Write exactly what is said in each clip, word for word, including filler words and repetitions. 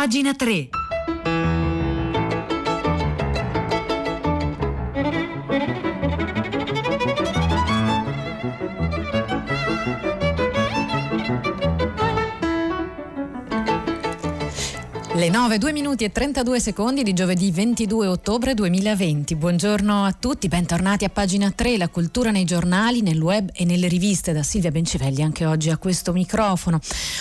Pagina tre. Le nove, due minuti e trentadue secondi di giovedì ventidue ottobre duemilaventi. Buongiorno a tutti, bentornati a Pagina tre, la cultura nei giornali, nel web e nelle riviste, da Silvia Bencivelli anche oggi a questo microfono.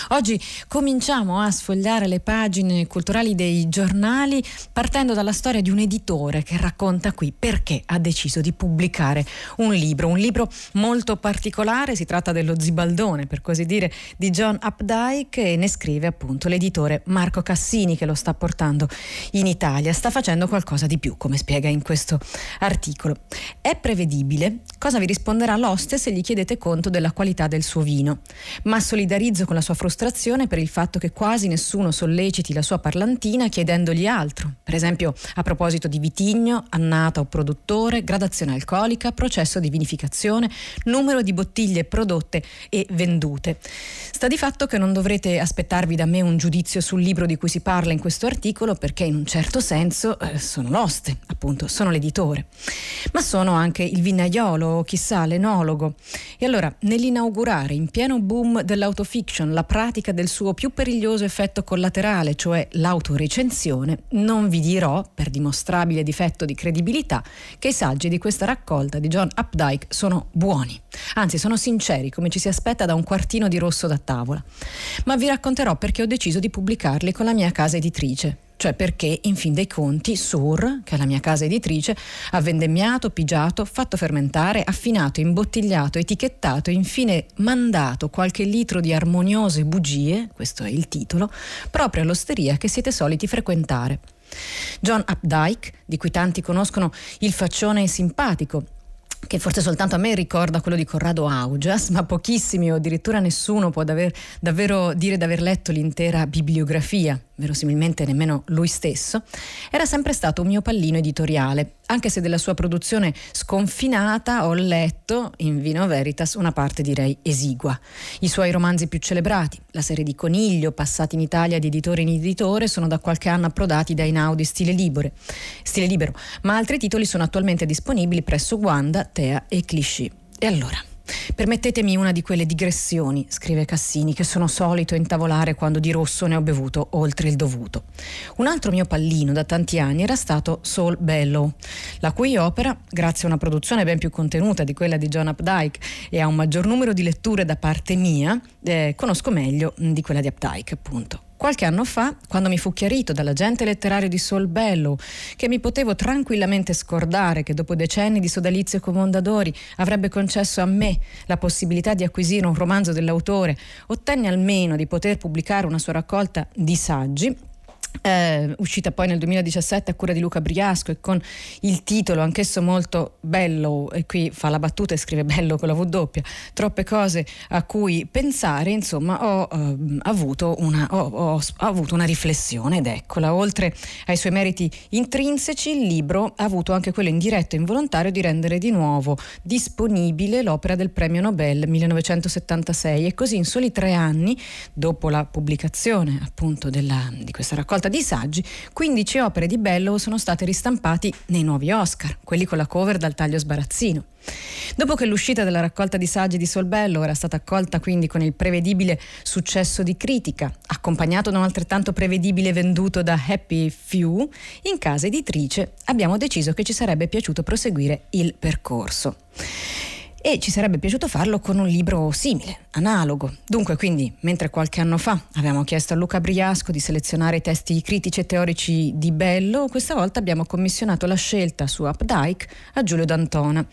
Oggi cominciamo a sfogliare le pagine culturali dei giornali partendo dalla storia di un editore che racconta qui perché ha deciso di pubblicare un libro, un libro molto particolare. Si tratta dello Zibaldone, per così dire, di John Updike, e ne scrive appunto l'editore Marco Cassini, che lo sta portando in Italia. Sta facendo qualcosa di più, come spiega in questo articolo. È prevedibile cosa vi risponderà l'oste se gli chiedete conto della qualità del suo vino, ma solidarizzo con la sua frustrazione per il fatto che quasi nessuno solleciti la sua parlantina chiedendogli altro, per esempio a proposito di vitigno, annata o produttore, gradazione alcolica, processo di vinificazione, numero di bottiglie prodotte e vendute. Sta di fatto che non dovrete aspettarvi da me un giudizio sul libro di cui si parla in questo articolo, perché in un certo senso eh, sono l'oste, appunto, sono l'editore, ma sono anche il vignaiolo o chissà l'enologo. E allora, nell'inaugurare in pieno boom dell'autofiction la pratica del suo più periglioso effetto collaterale, cioè l'autorecensione, non vi dirò, per dimostrabile difetto di credibilità, che i saggi di questa raccolta di John Updike sono buoni, anzi sono sinceri, come ci si aspetta da un quartino di rosso da tavola, ma vi racconterò perché ho deciso di pubblicarli con la mia casa editrice, cioè perché in fin dei conti Sur, che è la mia casa editrice, ha vendemmiato, pigiato, fatto fermentare, affinato, imbottigliato, etichettato e infine mandato qualche litro di armoniose bugie, questo è il titolo, proprio all'osteria che siete soliti frequentare. John Updike, di cui tanti conoscono il faccione simpatico, che forse soltanto a me ricorda quello di Corrado Augias, ma pochissimi o addirittura nessuno può daver, davvero dire di aver letto l'intera bibliografia, verosimilmente nemmeno lui stesso, era sempre stato un mio pallino editoriale, anche se della sua produzione sconfinata ho letto, in vino veritas, una parte direi esigua. I suoi romanzi più celebrati, la serie di Coniglio, passati in Italia di editore in editore, sono da qualche anno approdati da Einaudi stile libero, stile libero, ma altri titoli sono attualmente disponibili presso Guanda, Thea e Clichy. E allora, permettetemi una di quelle digressioni, scrive Cassini, che sono solito intavolare quando di rosso ne ho bevuto oltre il dovuto. Un altro mio pallino da tanti anni era stato Saul Bellow, la cui opera, grazie a una produzione ben più contenuta di quella di John Updike e a un maggior numero di letture da parte mia, eh, conosco meglio di quella di Updike, appunto. Qualche anno fa, quando mi fu chiarito dall'agente letterario di Saul Bellow che mi potevo tranquillamente scordare che dopo decenni di sodalizio con Mondadori avrebbe concesso a me la possibilità di acquisire un romanzo dell'autore, ottenni almeno di poter pubblicare una sua raccolta di saggi, Eh, uscita poi nel duemiladiciassette a cura di Luca Briasco e con il titolo anch'esso molto bello, e qui fa la battuta e scrive bello con la W, troppe cose a cui pensare, insomma ho, eh, avuto, una, ho, ho, ho avuto una riflessione ed eccola. Oltre ai suoi meriti intrinseci, il libro ha avuto anche quello indiretto e involontario di rendere di nuovo disponibile l'opera del premio Nobel millenovecentosettantasei, e così in soli tre anni dopo la pubblicazione appunto della, di questa raccolta di saggi, quindici opere di Bellow sono state ristampate nei nuovi Oscar, quelli con la cover dal taglio sbarazzino. Dopo che l'uscita della raccolta di saggi di Saul Bellow era stata accolta quindi con il prevedibile successo di critica, accompagnato da un altrettanto prevedibile venduto da Happy Few, in casa editrice abbiamo deciso che ci sarebbe piaciuto proseguire il percorso. E ci sarebbe piaciuto farlo con un libro simile, analogo. Dunque, quindi, mentre qualche anno fa avevamo chiesto a Luca Briasco di selezionare i testi critici e teorici di Bellow, questa volta abbiamo commissionato la scelta su Updike a Giulio D'Antona.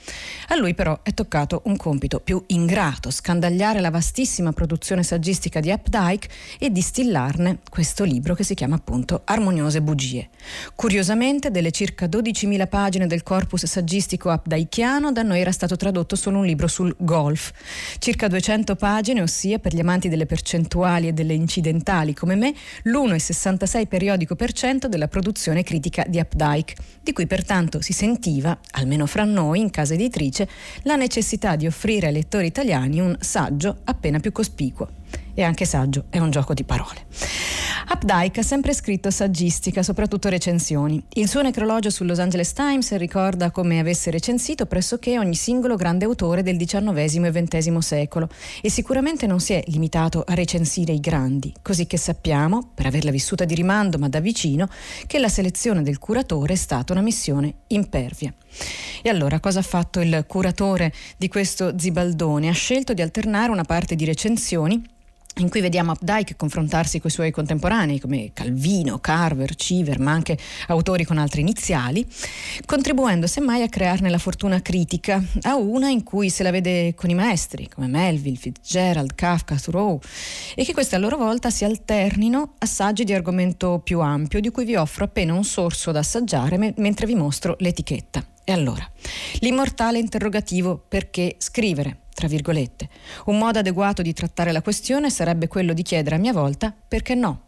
A lui però è toccato un compito più ingrato: scandagliare la vastissima produzione saggistica di Updike e distillarne questo libro che si chiama appunto Armoniose bugie. Curiosamente, delle circa dodicimila pagine del corpus saggistico updikeano, da noi era stato tradotto solo un un libro sul golf, circa duecento pagine, ossia per gli amanti delle percentuali e delle incidentali come me l'uno virgola sessantasei periodico per cento della produzione critica di Updike, di cui pertanto si sentiva, almeno fra noi in casa editrice, la necessità di offrire ai lettori italiani un saggio appena più cospicuo. E anche saggio è un gioco di parole. Updike ha sempre scritto saggistica, soprattutto recensioni. Il suo necrologio sul Los Angeles Times ricorda come avesse recensito pressoché ogni singolo grande autore del diciannovesimo e ventesimo secolo, e sicuramente non si è limitato a recensire i grandi, così che sappiamo, per averla vissuta di rimando ma da vicino, che la selezione del curatore è stata una missione impervia. E allora cosa ha fatto il curatore di questo zibaldone? Ha scelto di alternare una parte di recensioni in cui vediamo Updike confrontarsi coi suoi contemporanei come Calvino, Carver, Cheever, ma anche autori con altre iniziali, contribuendo semmai a crearne la fortuna critica, a una in cui se la vede con i maestri come Melville, Fitzgerald, Kafka, Thoreau, e che questi a loro volta si alternino a saggi di argomento più ampio, di cui vi offro appena un sorso da assaggiare me- mentre vi mostro l'etichetta. E allora, l'immortale interrogativo perché scrivere, tra virgolette. Un modo adeguato di trattare la questione sarebbe quello di chiedere a mia volta perché no.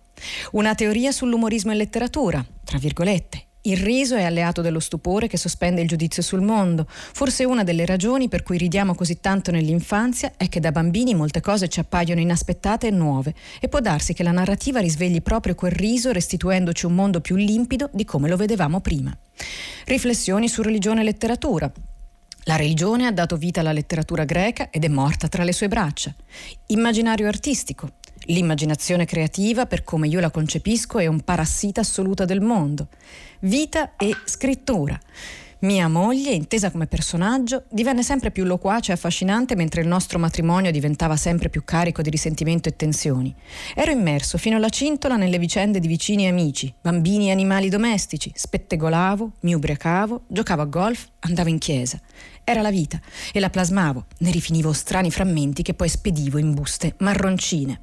Una teoria sull'umorismo in letteratura, tra virgolette. Il riso è alleato dello stupore che sospende il giudizio sul mondo. Forse una delle ragioni per cui ridiamo così tanto nell'infanzia è che da bambini molte cose ci appaiono inaspettate e nuove, e può darsi che la narrativa risvegli proprio quel riso, restituendoci un mondo più limpido di come lo vedevamo prima. Riflessioni su religione e letteratura. La religione ha dato vita alla letteratura greca ed è morta tra le sue braccia. Immaginario artistico. L'immaginazione creativa, per come io la concepisco, è un parassita assoluta del mondo. Vita e scrittura. Mia moglie, intesa come personaggio, divenne sempre più loquace e affascinante mentre il nostro matrimonio diventava sempre più carico di risentimento e tensioni. Ero immerso fino alla cintola nelle vicende di vicini e amici, bambini e animali domestici, spettegolavo, mi ubriacavo, giocavo a golf, andavo in chiesa. Era la vita e la plasmavo, ne rifinivo strani frammenti che poi spedivo in buste marroncine.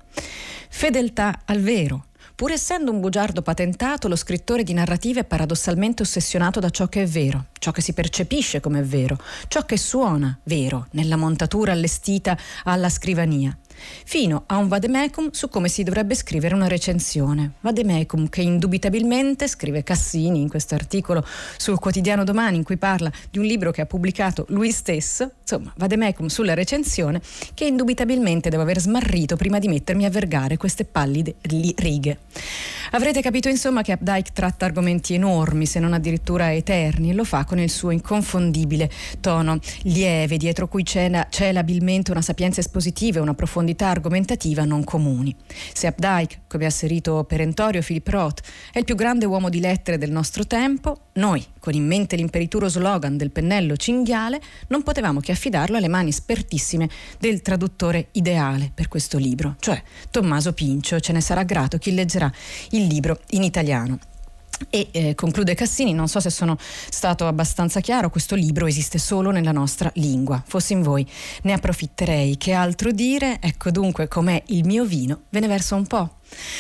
Fedeltà al vero. Pur essendo un bugiardo patentato, lo scrittore di narrative è paradossalmente ossessionato da ciò che è vero, ciò che si percepisce come vero, ciò che suona vero nella montatura allestita alla scrivania, fino a un vademecum su come si dovrebbe scrivere una recensione. Vademecum che indubitabilmente, scrive Cassini in questo articolo sul quotidiano Domani in cui parla di un libro che ha pubblicato lui stesso, insomma, vademecum sulla recensione che indubitabilmente devo aver smarrito prima di mettermi a vergare queste pallide righe. Avrete capito insomma che Updike tratta argomenti enormi, se non addirittura eterni, e lo fa con il suo inconfondibile tono lieve, dietro cui cela, cela abilmente una sapienza espositiva e una profondità argomentativa non comuni. Se Updike, come ha asserito perentorio Philip Roth, è il più grande uomo di lettere del nostro tempo, noi, con in mente l'imperituro slogan del pennello cinghiale, non potevamo che affidarlo alle mani espertissime del traduttore ideale per questo libro, cioè Tommaso Pincio. Ce ne sarà grato chi leggerà il libro in italiano. E eh, conclude Cassini, non so se sono stato abbastanza chiaro, questo libro esiste solo nella nostra lingua, fossi in voi ne approfitterei, che altro dire? Ecco dunque com'è il mio vino, ve ne verso un po'.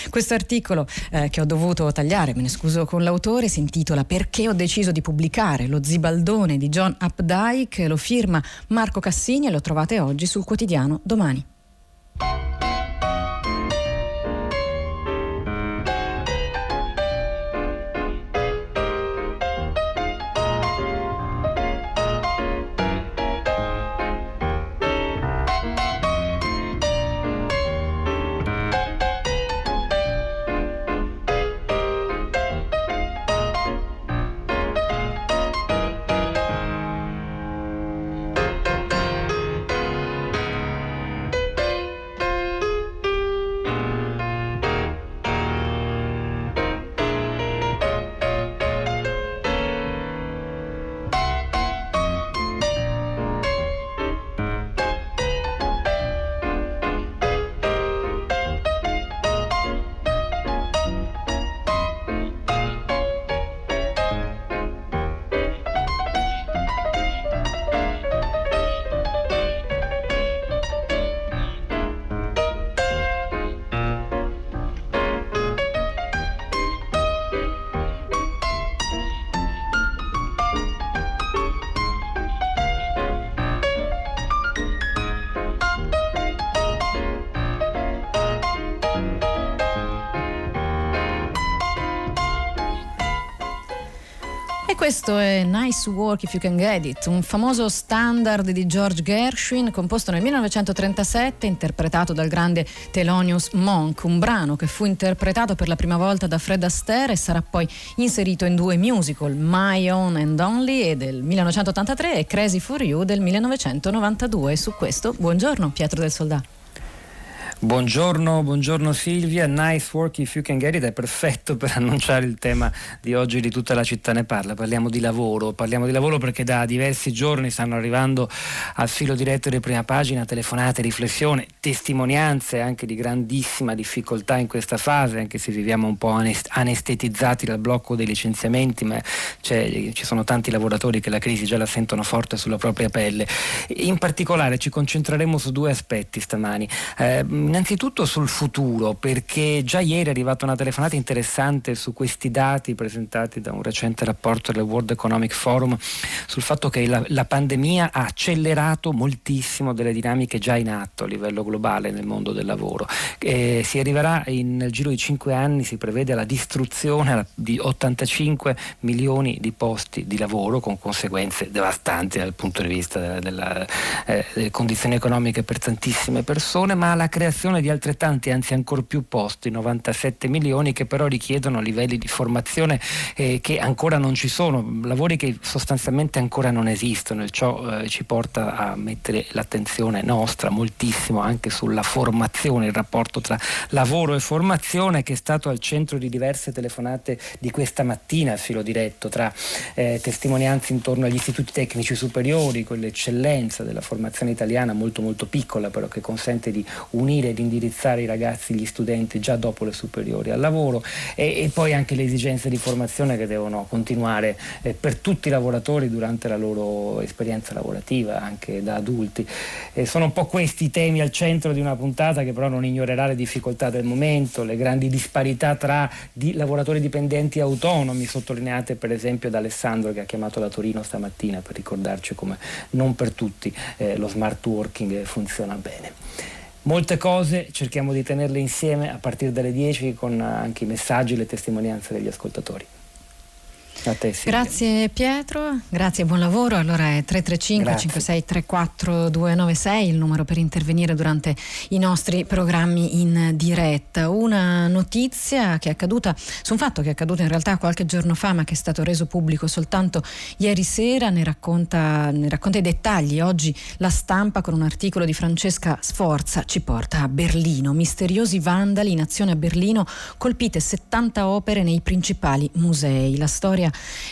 Questo articolo eh, che ho dovuto tagliare, me ne scuso con l'autore, si intitola Perché ho deciso di pubblicare lo zibaldone di John Updike, lo firma Marco Cassini e lo trovate oggi sul quotidiano Domani. E questo è Nice Work If You Can Get It, un famoso standard di George Gershwin composto nel millenovecentotrentasette, interpretato dal grande Thelonious Monk, un brano che fu interpretato per la prima volta da Fred Astaire e sarà poi inserito in due musical, My Own and Only del millenovecentottantatré e Crazy for You del millenovecentonovantadue. E su questo buongiorno Pietro Del Soldà. Buongiorno, buongiorno Silvia. Nice Work If You Can Get It è perfetto per annunciare il tema di oggi di Tutta la città ne parla. Parliamo di lavoro, parliamo di lavoro perché da diversi giorni stanno arrivando al filo diretto di prima pagina telefonate, riflessioni, testimonianze anche di grandissima difficoltà in questa fase, anche se viviamo un po' anest- anestetizzati dal blocco dei licenziamenti, ma c'è, ci sono tanti lavoratori che la crisi già la sentono forte sulla propria pelle. In particolare ci concentreremo su due aspetti stamani. Eh, Innanzitutto sul futuro, perché già ieri è arrivata una telefonata interessante su questi dati presentati da un recente rapporto del World Economic Forum sul fatto che la, la pandemia ha accelerato moltissimo delle dinamiche già in atto a livello globale nel mondo del lavoro. E si arriverà in, nel giro di cinque anni, si prevede, alla distruzione di ottantacinque milioni di posti di lavoro, con conseguenze devastanti dal punto di vista della, eh, delle condizioni economiche per tantissime persone, ma la creazione di altrettanti, anzi ancor più posti, novantasette milioni, che però richiedono livelli di formazione eh, che ancora non ci sono, lavori che sostanzialmente ancora non esistono, e ciò eh, ci porta a mettere l'attenzione nostra moltissimo anche sulla formazione, il rapporto tra lavoro e formazione, che è stato al centro di diverse telefonate di questa mattina al filo diretto, tra eh, testimonianze intorno agli istituti tecnici superiori, quell'eccellenza della formazione italiana molto molto piccola però che consente di unire ed indirizzare i ragazzi, gli studenti già dopo le superiori al lavoro, e, e poi anche le esigenze di formazione che devono continuare eh, per tutti i lavoratori durante la loro esperienza lavorativa anche da adulti. Eh, sono un po' questi i temi al centro di una puntata che però non ignorerà le difficoltà del momento, le grandi disparità tra di lavoratori dipendenti e autonomi, sottolineate per esempio da Alessandro che ha chiamato da Torino stamattina per ricordarci come non per tutti eh, lo smart working funziona bene. Molte cose, cerchiamo di tenerle insieme a partire dalle dieci con anche i messaggi e le testimonianze degli ascoltatori. A te, Silvia. Grazie Pietro, grazie, buon lavoro. Allora è tre tre cinque cinque sei tre quattro due nove sei il numero per intervenire durante i nostri programmi in diretta. Una notizia che è accaduta, su un fatto che è accaduto in realtà qualche giorno fa ma che è stato reso pubblico soltanto ieri sera, ne racconta, ne racconta i dettagli oggi La Stampa con un articolo di Francesca Sforza. Ci porta a Berlino, misteriosi vandali in azione a Berlino, colpite settanta opere nei principali musei. La storia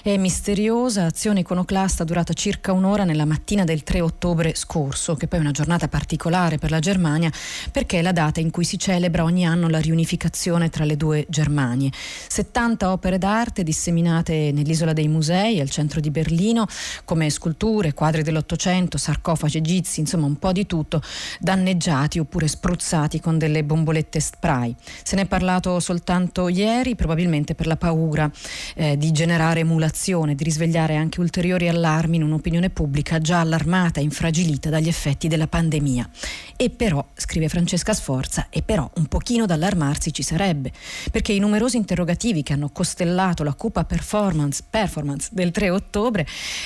è misteriosa, azione iconoclasta durata circa un'ora nella mattina del tre ottobre scorso, che poi è una giornata particolare per la Germania perché è la data in cui si celebra ogni anno la riunificazione tra le due Germanie. settanta opere d'arte disseminate nell'isola dei musei al centro di Berlino, come sculture, quadri dell'Ottocento, sarcofagi egizi, insomma un po' di tutto, danneggiati oppure spruzzati con delle bombolette spray. Se ne è parlato soltanto ieri, probabilmente per la paura eh, di generare emulazione, di risvegliare anche ulteriori allarmi in un'opinione pubblica già allarmata e infragilita dagli effetti della pandemia. E però, scrive Francesca Sforza, e però un pochino d'allarmarsi ci sarebbe, perché i numerosi interrogativi che hanno costellato la cupa performance, performance del tre ottobre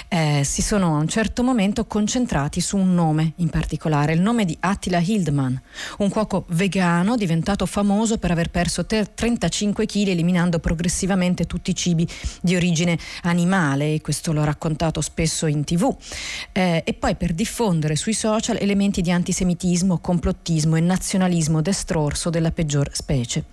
eh, si sono a un certo momento concentrati su un nome in particolare, il nome di Attila Hildmann, un cuoco vegano diventato famoso per aver perso trentacinque chili eliminando progressivamente tutti i cibi di origine origine animale, e questo l'ho raccontato spesso in tv, eh, e poi per diffondere sui social elementi di antisemitismo, complottismo e nazionalismo destrorso della peggior specie.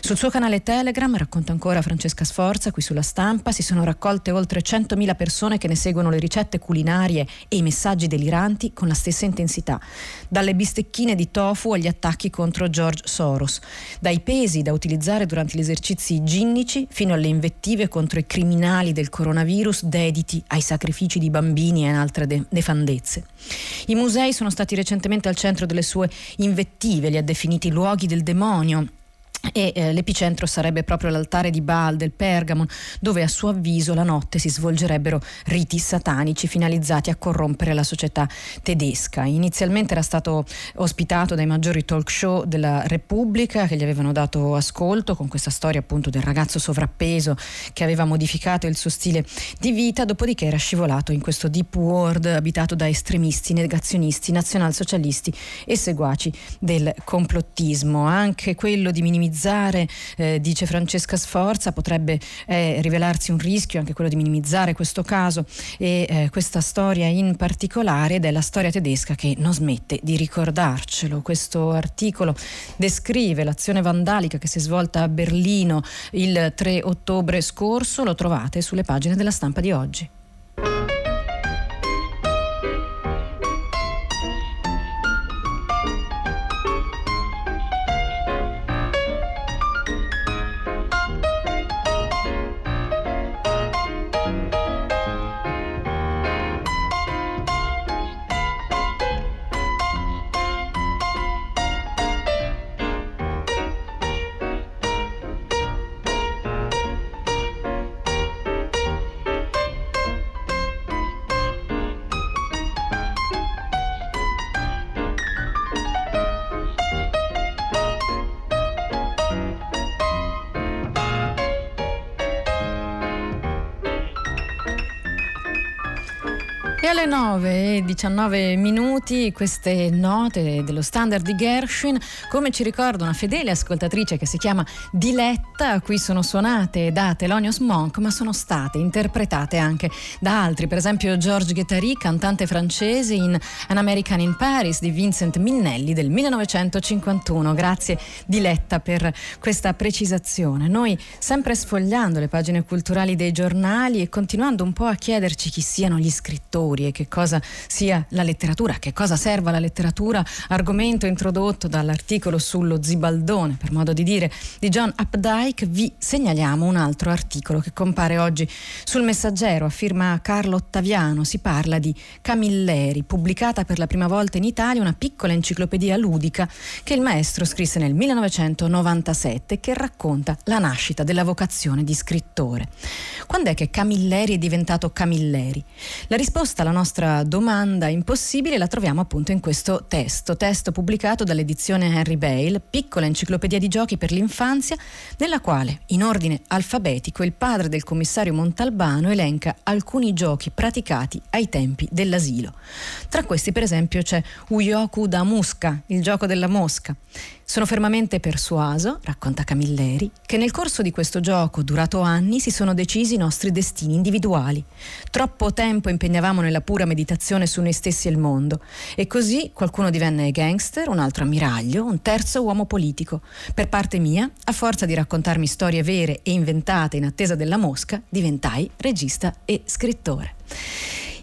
Sul suo canale Telegram, racconta ancora Francesca Sforza qui sulla Stampa, si sono raccolte oltre centomila persone che ne seguono le ricette culinarie e i messaggi deliranti con la stessa intensità, dalle bistecchine di tofu agli attacchi contro George Soros, dai pesi da utilizzare durante gli esercizi igienici fino alle invettive contro i criminali del coronavirus dediti ai sacrifici di bambini e in altre de- nefandezze. I musei sono stati recentemente al centro delle sue invettive, li ha definiti luoghi del demonio, e eh, l'epicentro sarebbe proprio l'altare di Baal del Pergamon, dove a suo avviso la notte si svolgerebbero riti satanici finalizzati a corrompere la società tedesca. Inizialmente era stato ospitato dai maggiori talk show della Repubblica, che gli avevano dato ascolto, con questa storia appunto del ragazzo sovrappeso che aveva modificato il suo stile di vita, dopodiché era scivolato in questo deep world abitato da estremisti, negazionisti, nazionalsocialisti e seguaci del complottismo. Anche quello di minimizzare Eh, dice Francesca Sforza, potrebbe eh, rivelarsi un rischio, anche quello di minimizzare questo caso e eh, questa storia in particolare, ed è la storia tedesca che non smette di ricordarcelo. Questo articolo descrive l'azione vandalica che si è svolta a Berlino il tre ottobre scorso, lo trovate sulle pagine della Stampa di oggi. E alle nove e diciannove minuti queste note dello standard di Gershwin, come ci ricorda una fedele ascoltatrice che si chiama Diletta, qui sono suonate da Thelonious Monk ma sono state interpretate anche da altri, per esempio George Guettari, cantante francese, in An American in Paris di Vincent Minnelli del millenovecentocinquantuno. Grazie Diletta per questa precisazione. Noi, sempre sfogliando le pagine culturali dei giornali e continuando un po' a chiederci chi siano gli scrittori e che cosa sia la letteratura, che cosa serva la letteratura, argomento introdotto dall'articolo sullo zibaldone, per modo di dire, di John Updike, vi segnaliamo un altro articolo che compare oggi sul Messaggero a firma Carlo Ottaviano. Si parla di Camilleri, pubblicata per la prima volta in Italia una piccola enciclopedia ludica che il maestro scrisse nel millenovecentonovantasette, che racconta la nascita della vocazione di scrittore. Quando è che Camilleri è diventato Camilleri? La risposta la nostra domanda impossibile la troviamo appunto in questo testo, testo pubblicato dall'edizione Henry Bale, piccola enciclopedia di giochi per l'infanzia, nella quale in ordine alfabetico il padre del commissario Montalbano elenca alcuni giochi praticati ai tempi dell'asilo. Tra questi per esempio c'è Uyoku da Musca, il gioco della mosca. Sono fermamente persuaso, racconta Camilleri, che nel corso di questo gioco durato anni si sono decisi i nostri destini individuali. Troppo tempo impegnavamo nella pura meditazione su noi stessi e il mondo, e così qualcuno divenne gangster, un altro ammiraglio, un terzo uomo politico. Per parte mia, a forza di raccontarmi storie vere e inventate in attesa della mosca, diventai regista e scrittore.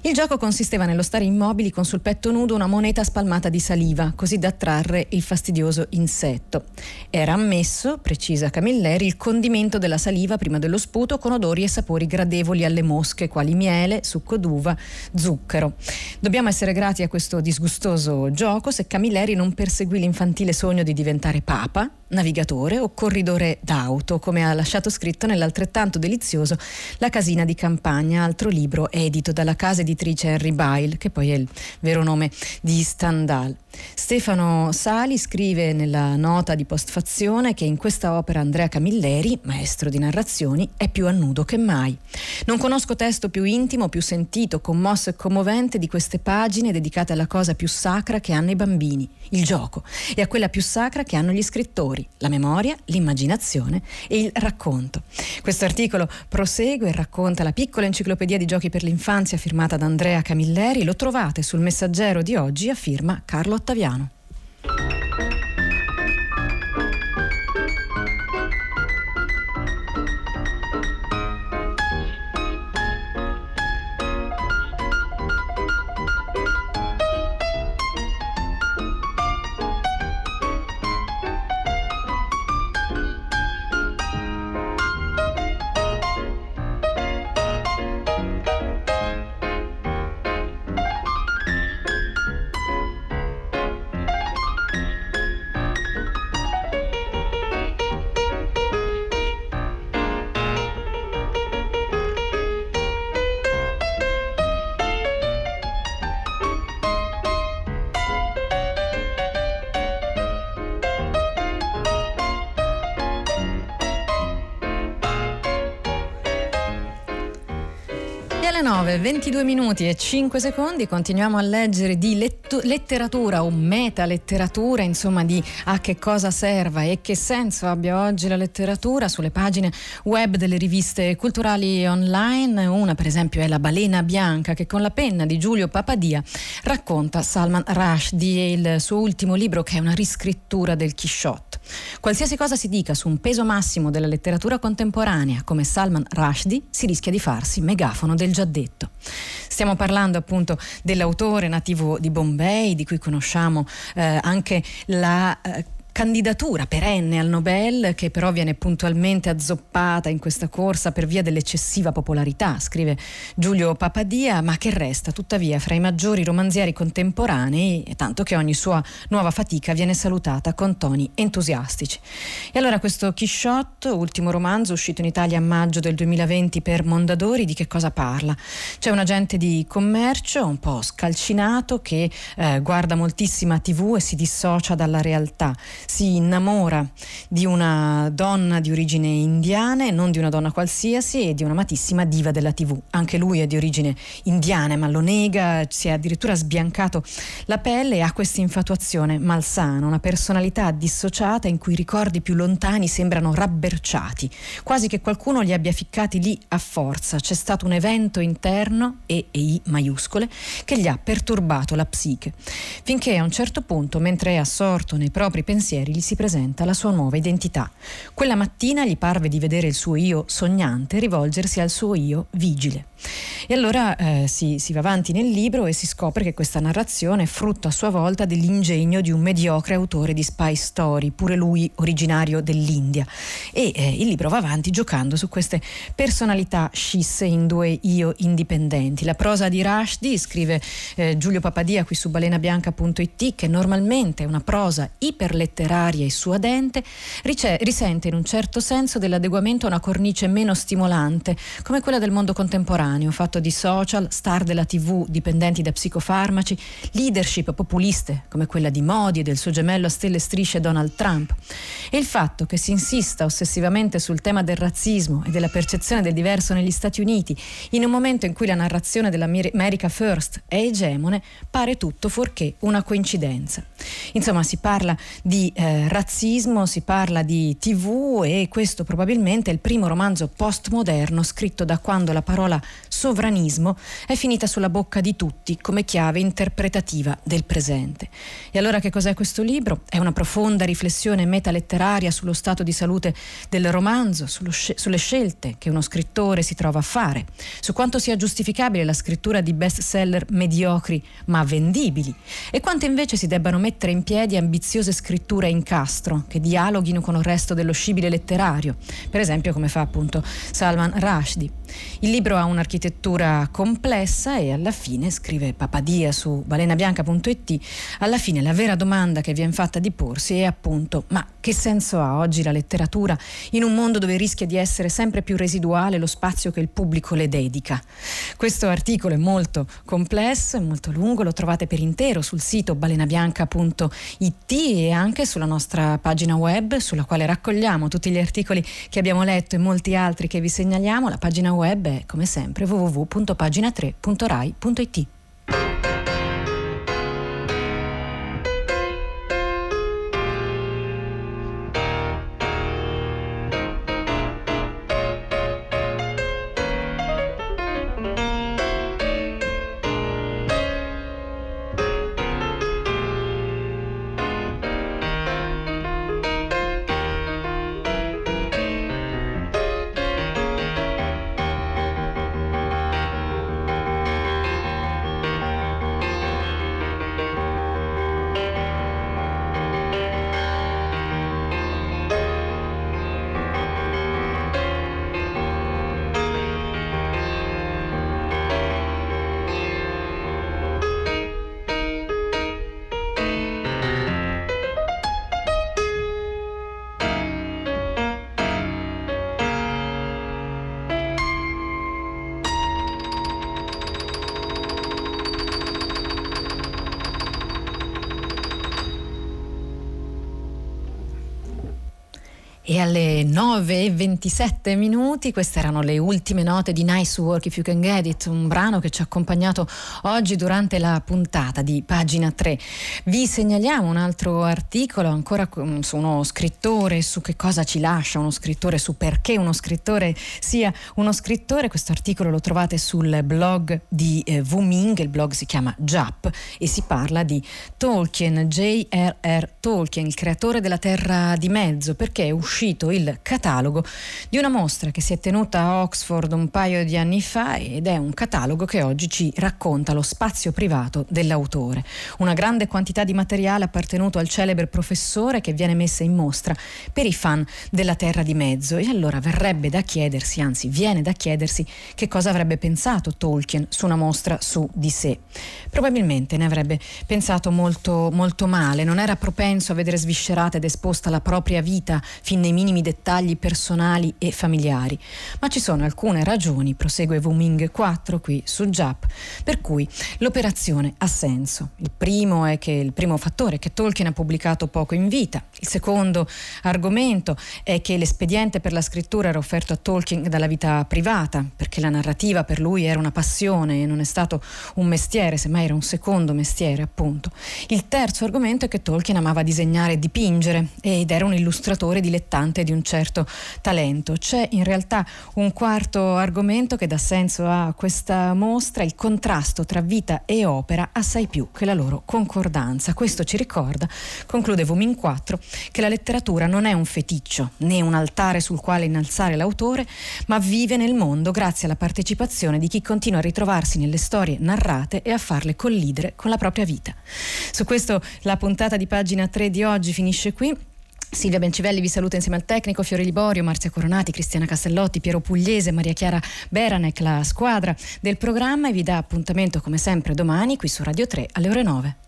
Il gioco consisteva nello stare immobili con sul petto nudo una moneta spalmata di saliva, così da attrarre il fastidioso insetto. Era ammesso, precisa Camilleri, il condimento della saliva prima dello sputo con odori e sapori gradevoli alle mosche, quali miele, succo d'uva, zucchero. Dobbiamo essere grati a questo disgustoso gioco se Camilleri non perseguì l'infantile sogno di diventare papa, navigatore o corridore d'auto, come ha lasciato scritto nell'altrettanto delizioso La casina di campagna, altro libro edito dalla casa editrice Henry Bile, che poi è il vero nome di Stendhal. Stefano Sali scrive nella nota di postfazione che in questa opera Andrea Camilleri, maestro di narrazioni, è più a nudo che mai. Non conosco testo più intimo, più sentito, commosso e commovente di queste pagine dedicate alla cosa più sacra che hanno i bambini, il gioco, e a quella più sacra che hanno gli scrittori, la memoria, l'immaginazione e il racconto. Questo articolo prosegue e racconta la piccola enciclopedia di giochi per l'infanzia firmata da Andrea Camilleri. Lo trovate sul Messaggero di oggi a firma Carlo Ottaviano. E alle nove, ventidue minuti e cinque secondi continuiamo a leggere di lettu- letteratura o metaletteratura, insomma di a che cosa serva e che senso abbia oggi la letteratura sulle pagine web delle riviste culturali online. Una per esempio è La Balena Bianca, che con la penna di Giulio Papadia racconta Salman Rushdie e il suo ultimo libro, che è una riscrittura del Chisciotte. Qualsiasi cosa si dica su un peso massimo della letteratura contemporanea come Salman Rushdie si rischia di farsi megafono del già detto. Stiamo parlando appunto dell'autore nativo di Bombay, di cui conosciamo eh, anche la eh, candidatura perenne al Nobel, che però viene puntualmente azzoppata in questa corsa per via dell'eccessiva popolarità, scrive Giulio Papadia, ma che resta tuttavia fra i maggiori romanzieri contemporanei, tanto che ogni sua nuova fatica viene salutata con toni entusiastici. E allora questo Chisciotte, ultimo romanzo uscito in Italia a maggio del duemilaventi per Mondadori, di che cosa parla? C'è un agente di commercio un po' scalcinato che eh, guarda moltissima tivù e si dissocia dalla realtà. Si innamora di una donna di origine indiana, non di una donna qualsiasi, e di un'amatissima diva della tivù. Anche lui è di origine indiana, ma lo nega, si è addirittura sbiancato la pelle e ha questa infatuazione malsana, una personalità dissociata in cui i ricordi più lontani sembrano rabberciati, quasi che qualcuno li abbia ficcati lì a forza. C'è stato un evento interno, e e i maiuscole, che gli ha perturbato la psiche, finché a un certo punto, mentre è assorto nei propri pensieri, gli si presenta la sua nuova identità. Quella mattina gli parve di vedere il suo io sognante rivolgersi al suo io vigile. E allora eh, si, si va avanti nel libro e si scopre che questa narrazione è frutto a sua volta dell'ingegno di un mediocre autore di spy story, pure lui originario dell'India, e eh, il libro va avanti giocando su queste personalità scisse in due io indipendenti. La prosa di Rushdie, scrive eh, Giulio Papadia qui su balena bianca punto it, che normalmente è una prosa iperletteraria e suadente, rice- risente in un certo senso dell'adeguamento a una cornice meno stimolante come quella del mondo contemporaneo, fatto di social, star della tivù dipendenti da psicofarmaci, leadership populiste come quella di Modi e del suo gemello a stelle e strisce Donald Trump. E il fatto che si insista ossessivamente sul tema del razzismo e della percezione del diverso negli Stati Uniti, in un momento in cui la narrazione dell'America First è egemone, pare tutto fuorché una coincidenza. Insomma, si parla di eh, razzismo, si parla di tivù, e questo probabilmente è il primo romanzo postmoderno scritto da quando la parola sovranismo è finita sulla bocca di tutti come chiave interpretativa del presente. E allora che cos'è questo libro? È una profonda riflessione metaletteraria sullo stato di salute del romanzo, sullo, sulle scelte che uno scrittore si trova a fare, su quanto sia giustificabile la scrittura di bestseller mediocri ma vendibili, e quanto invece si debbano mettere in piedi ambiziose scritture in castro che dialoghino con il resto dello scibile letterario, per esempio come fa appunto Salman Rushdie. Il libro ha un'architettura complessa e alla fine, scrive Papadia su balena bianca punto it, alla fine la vera domanda che viene fatta di porsi è appunto: ma che senso ha oggi la letteratura in un mondo dove rischia di essere sempre più residuale lo spazio che il pubblico le dedica? Questo articolo è molto complesso, è molto lungo, lo trovate per intero sul sito balena bianca punto it e anche sulla nostra pagina web, sulla quale raccogliamo tutti gli articoli che abbiamo letto e molti altri che vi segnaliamo. La pagina web è come sempre w w w punto pagina tre punto rai punto it. E alle nove e ventisette minuti queste erano le ultime note di Nice Work If You Can Get It, un brano che ci ha accompagnato oggi durante la puntata di Pagina tre. Vi segnaliamo un altro articolo ancora su uno scrittore, su che cosa ci lascia uno scrittore, su perché uno scrittore sia uno scrittore. Questo articolo lo trovate sul blog di eh, Wu Ming, il blog si chiama J A P e si parla di Tolkien, J R R. Tolkien, il creatore della Terra di Mezzo, perché è uscito uscito il catalogo di una mostra che si è tenuta a Oxford un paio di anni fa, ed è un catalogo che oggi ci racconta lo spazio privato dell'autore. Una grande quantità di materiale appartenuto al celebre professore che viene messa in mostra per i fan della Terra di Mezzo. E allora verrebbe da chiedersi, anzi viene da chiedersi, che cosa avrebbe pensato Tolkien su una mostra su di sé. Probabilmente ne avrebbe pensato molto, molto male. Non era propenso a vedere sviscerata ed esposta la propria vita fin nei minimi dettagli personali e familiari, ma ci sono alcune ragioni, prosegue Wu Ming quattro qui su J A P, per cui l'operazione ha senso. Il primo è che il primo fattore è che Tolkien ha pubblicato poco in vita. Il secondo argomento è che l'espediente per la scrittura era offerto a Tolkien dalla vita privata, perché la narrativa per lui era una passione e non è stato un mestiere, semmai era un secondo mestiere, appunto. Il terzo argomento è che Tolkien amava disegnare e dipingere ed era un illustratore dilettante di un certo talento. C'è in realtà un quarto argomento che dà senso a questa mostra: il contrasto tra vita e opera assai più che la loro concordanza. Questo ci ricorda, conclude Wu Ming quattro, che la letteratura non è un feticcio né un altare sul quale innalzare l'autore, ma vive nel mondo grazie alla partecipazione di chi continua a ritrovarsi nelle storie narrate e a farle collidere con la propria vita. Su questo la puntata di Pagina tre di oggi finisce qui. Silvia Bencivelli vi saluta insieme al tecnico Fiore Liborio, Marzia Coronati, Cristiana Castellotti, Piero Pugliese, Maria Chiara Beranec, la squadra del programma, e vi dà appuntamento come sempre domani qui su Radio tre alle ore nove.